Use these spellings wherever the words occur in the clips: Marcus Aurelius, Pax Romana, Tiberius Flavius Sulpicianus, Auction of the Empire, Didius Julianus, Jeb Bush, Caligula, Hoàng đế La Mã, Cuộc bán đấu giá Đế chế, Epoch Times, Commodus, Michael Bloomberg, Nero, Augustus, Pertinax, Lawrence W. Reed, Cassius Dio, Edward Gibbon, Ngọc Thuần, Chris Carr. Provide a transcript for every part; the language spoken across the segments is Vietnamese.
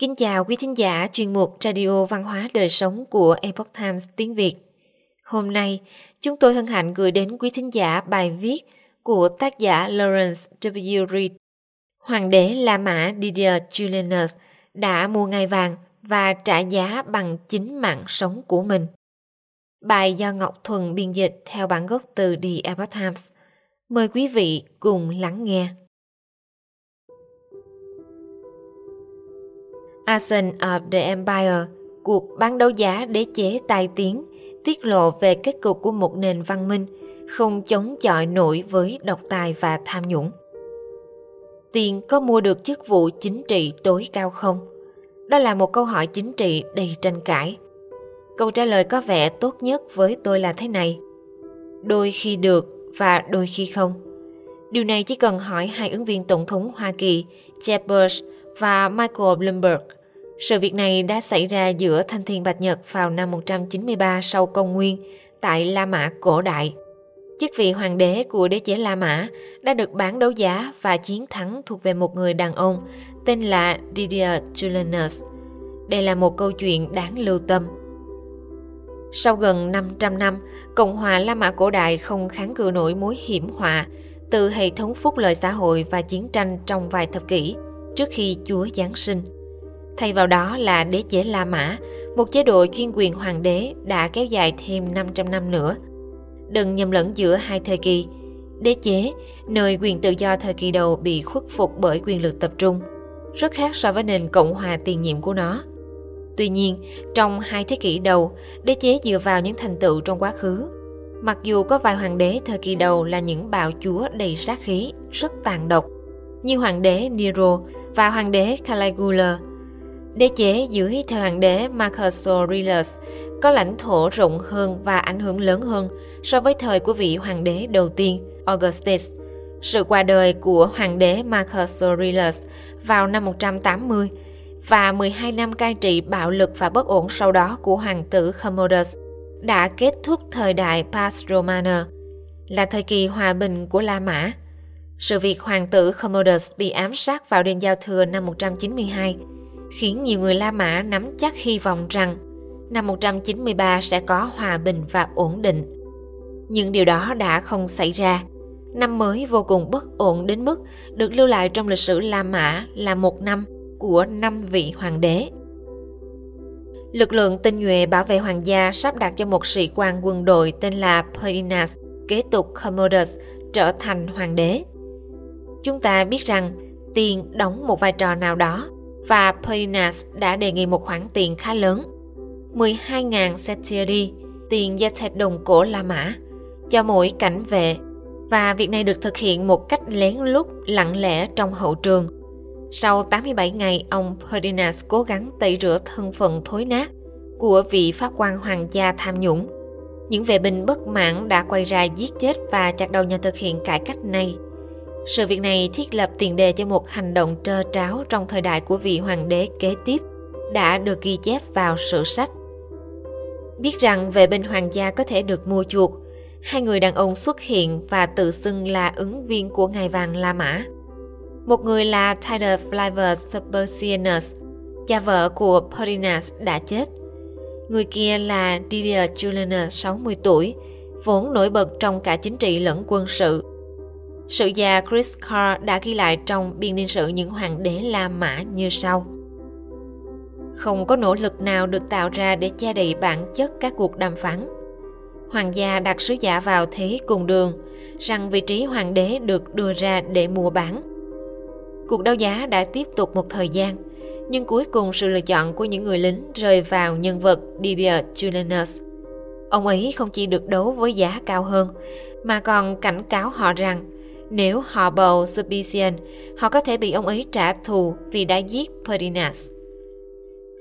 Kính chào quý thính giả chuyên mục Radio Văn hóa Đời Sống của Epoch Times tiếng Việt. Hôm nay, chúng tôi hân hạnh gửi đến quý thính giả bài viết của tác giả Lawrence W. Reed. Hoàng đế La Mã Didius Julianus đã mua ngai vàng và trả giá bằng chính mạng sống của mình. Bài do Ngọc Thuần biên dịch theo bản gốc từ The Epoch Times. Mời quý vị cùng lắng nghe. Auction of the Empire, cuộc bán đấu giá đế chế tai tiếng, tiết lộ về kết cục của một nền văn minh không chống chọi nổi với độc tài và tham nhũng. Tiền có mua được chức vụ chính trị tối cao không? Đó là một câu hỏi chính trị đầy tranh cãi. Câu trả lời có vẻ tốt nhất với tôi là thế này: đôi khi được và đôi khi không. Điều này chỉ cần hỏi hai ứng viên tổng thống Hoa Kỳ Jeb Bush và Michael Bloomberg. Sự việc này đã xảy ra giữa Thanh Thiên Bạch Nhật vào năm 193 sau Công nguyên tại La Mã cổ đại. Chức vị hoàng đế của đế chế La Mã đã được bán đấu giá và chiến thắng thuộc về một người đàn ông tên là Didius Julianus. Đây là một câu chuyện đáng lưu tâm. Sau gần 500 năm, Cộng hòa La Mã cổ đại không kháng cự nổi mối hiểm họa từ hệ thống phúc lợi xã hội và chiến tranh trong vài thập kỷ trước khi Chúa Giáng sinh. Thay vào đó là đế chế La Mã, một chế độ chuyên quyền hoàng đế đã kéo dài thêm 500 năm nữa. Đừng nhầm lẫn giữa hai thời kỳ. Đế chế, nơi quyền tự do thời kỳ đầu bị khuất phục bởi quyền lực tập trung, rất khác so với nền Cộng hòa tiền nhiệm của nó. Tuy nhiên, trong hai thế kỷ đầu, đế chế dựa vào những thành tựu trong quá khứ. Mặc dù có vài hoàng đế thời kỳ đầu là những bạo chúa đầy sát khí, rất tàn độc, như hoàng đế Nero và hoàng đế Caligula. Đế chế dưới thời hoàng đế Marcus Aurelius có lãnh thổ rộng hơn và ảnh hưởng lớn hơn so với thời của vị hoàng đế đầu tiên, Augustus. Sự qua đời của hoàng đế Marcus Aurelius vào năm 180 và 12 năm cai trị bạo lực và bất ổn sau đó của hoàng tử Commodus đã kết thúc thời đại Pax Romana, là thời kỳ hòa bình của La Mã. Sự việc hoàng tử Commodus bị ám sát vào đêm giao thừa năm 192 khiến nhiều người La Mã nắm chắc hy vọng rằng năm 193 sẽ có hòa bình và ổn định. Nhưng điều đó đã không xảy ra. Năm mới vô cùng bất ổn đến mức được lưu lại trong lịch sử La Mã là một năm của 5 vị hoàng đế. Lực lượng tinh nhuệ bảo vệ hoàng gia sắp đặt cho một sĩ quan quân đội tên là Pertinax kế tục Commodus trở thành hoàng đế. Chúng ta biết rằng tiền đóng một vai trò nào đó và Pertinax đã đề nghị một khoản tiền khá lớn, 12.000 setieri, tiền gia thạch đồng cổ La Mã, cho mỗi cảnh vệ, và việc này được thực hiện một cách lén lút, lặng lẽ trong hậu trường. Sau 87 ngày, ông Pertinax cố gắng tẩy rửa thân phận thối nát của vị pháp quan hoàng gia tham nhũng. Những vệ binh bất mãn đã quay ra giết chết và chặt đầu nhà thực hiện cải cách này. Sự việc này thiết lập tiền đề cho một hành động trơ tráo trong thời đại của vị hoàng đế kế tiếp đã được ghi chép vào sử sách. Biết rằng vệ binh hoàng gia có thể được mua chuộc, hai người đàn ông xuất hiện và tự xưng là ứng viên của ngai vàng La Mã. Một người là Tiberius Flavius Sulpicianus, cha vợ của Pertinax đã chết. Người kia là Didius Julianus, 60 tuổi, vốn nổi bật trong cả chính trị lẫn quân sự. Sử gia Chris Carr đã ghi lại trong biên niên sử những hoàng đế La Mã như sau. Không có nỗ lực nào được tạo ra để che đậy bản chất các cuộc đàm phán. Hoàng gia đặt sứ giả vào thế cùng đường rằng vị trí hoàng đế được đưa ra để mua bán. Cuộc đấu giá đã tiếp tục một thời gian, nhưng cuối cùng sự lựa chọn của những người lính rơi vào nhân vật Didius Julianus. Ông ấy không chỉ được đấu với giá cao hơn, mà còn cảnh cáo họ rằng nếu họ bầu Sulpician, họ có thể bị ông ấy trả thù vì đã giết Pertinax.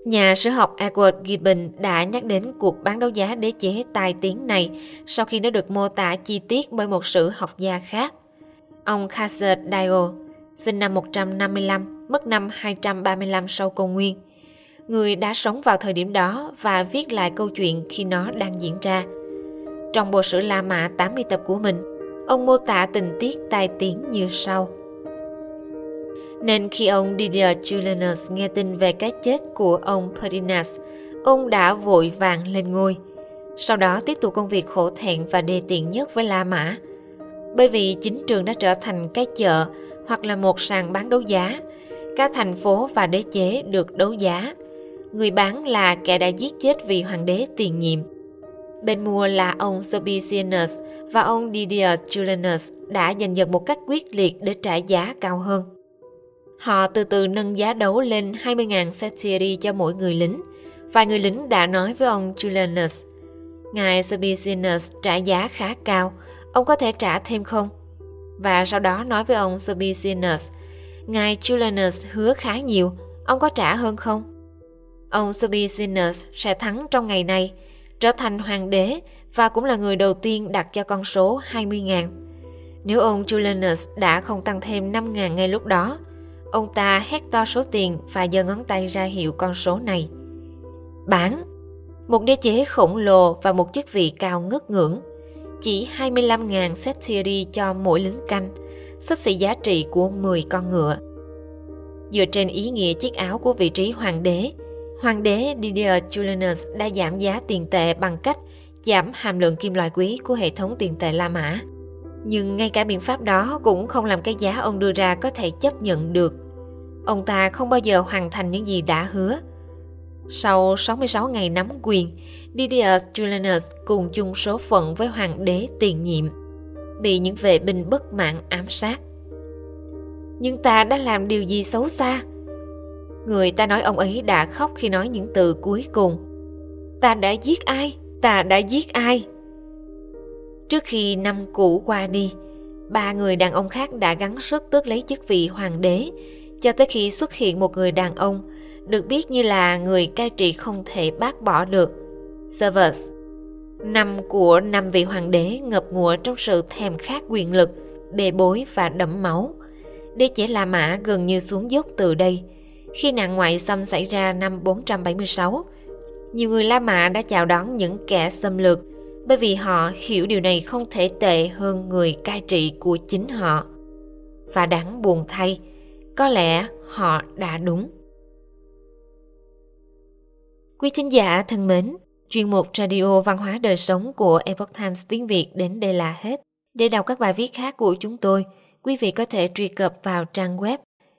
Nhà sử học Edward Gibbon đã nhắc đến cuộc bán đấu giá đế chế tai tiếng này sau khi nó được mô tả chi tiết bởi một sử học gia khác. Ông Cassius Dio, sinh năm 155, mất năm 235 sau Công nguyên, người đã sống vào thời điểm đó và viết lại câu chuyện khi nó đang diễn ra. Trong bộ sử La Mã 80 tập của mình, ông mô tả tình tiết tai tiếng như sau. nên khi ông Didius Julianus nghe tin về cái chết của ông Pertinax, ông đã vội vàng lên ngôi. Sau đó tiếp tục công việc khổ thẹn và đê tiện nhất với La Mã. Bởi vì chính trường đã trở thành cái chợ hoặc là một sàn bán đấu giá, cả thành phố và đế chế được đấu giá. Người bán là kẻ đã giết chết vị hoàng đế tiền nhiệm. Bên mua là ông Sulpicianus và ông Didius Julianus đã giành giật một cách quyết liệt để trả giá cao hơn. Họ từ từ nâng giá đấu lên 20.000 setieri cho mỗi người lính. Vài người lính đã nói với ông Julianus: "Ngài Sulpicianus trả giá khá cao, ông có thể trả thêm không?" Và sau đó nói với ông Sulpicianus: "Ngài Julianus hứa khá nhiều, ông có trả hơn không?" Ông Sulpicianus sẽ thắng trong ngày này, trở thành hoàng đế và cũng là người đầu tiên đặt cho con số 20.000. Nếu ông Julianus đã không tăng thêm 5.000 ngay lúc đó, ông ta hét to số tiền và giơ ngón tay ra hiệu con số này. Bán! Một đế chế khổng lồ và một chức vị cao ngất ngưỡng. Chỉ 25.000 setieri cho mỗi lính canh, xấp xỉ giá trị của 10 con ngựa. Dựa trên ý nghĩa chiếc áo của vị trí hoàng đế Didius Julianus đã giảm giá tiền tệ bằng cách giảm hàm lượng kim loại quý của hệ thống tiền tệ La Mã. Nhưng ngay cả biện pháp đó cũng không làm cái giá ông đưa ra có thể chấp nhận được. Ông ta không bao giờ hoàn thành những gì đã hứa. Sau 66 ngày nắm quyền, Didius Julianus cùng chung số phận với hoàng đế tiền nhiệm, bị những vệ binh bất mãn ám sát. "Nhưng ta đã làm điều gì xấu xa?" Người ta nói ông ấy đã khóc khi nói những từ cuối cùng. "Ta đã giết ai? Ta đã giết ai?" Trước khi năm cũ qua đi, 3 người đàn ông khác đã gắng sức tước lấy chức vị hoàng đế, cho tới khi xuất hiện một người đàn ông được biết như là người cai trị không thể bác bỏ được, Severus. Năm của 5 vị hoàng đế ngập ngụa trong sự thèm khát quyền lực, bê bối và đẫm máu. Đế chế La Mã gần như xuống dốc từ đây. Khi nạn ngoại xâm xảy ra năm 476, nhiều người La Mã đã chào đón những kẻ xâm lược bởi vì họ hiểu điều này không thể tệ hơn người cai trị của chính họ. Và đáng buồn thay, có lẽ họ đã đúng. Quý thính giả thân mến, chuyên mục Radio Văn hóa Đời Sống của Epoch Times Tiếng Việt đến đây là hết. Để đọc các bài viết khác của chúng tôi, quý vị có thể truy cập vào trang web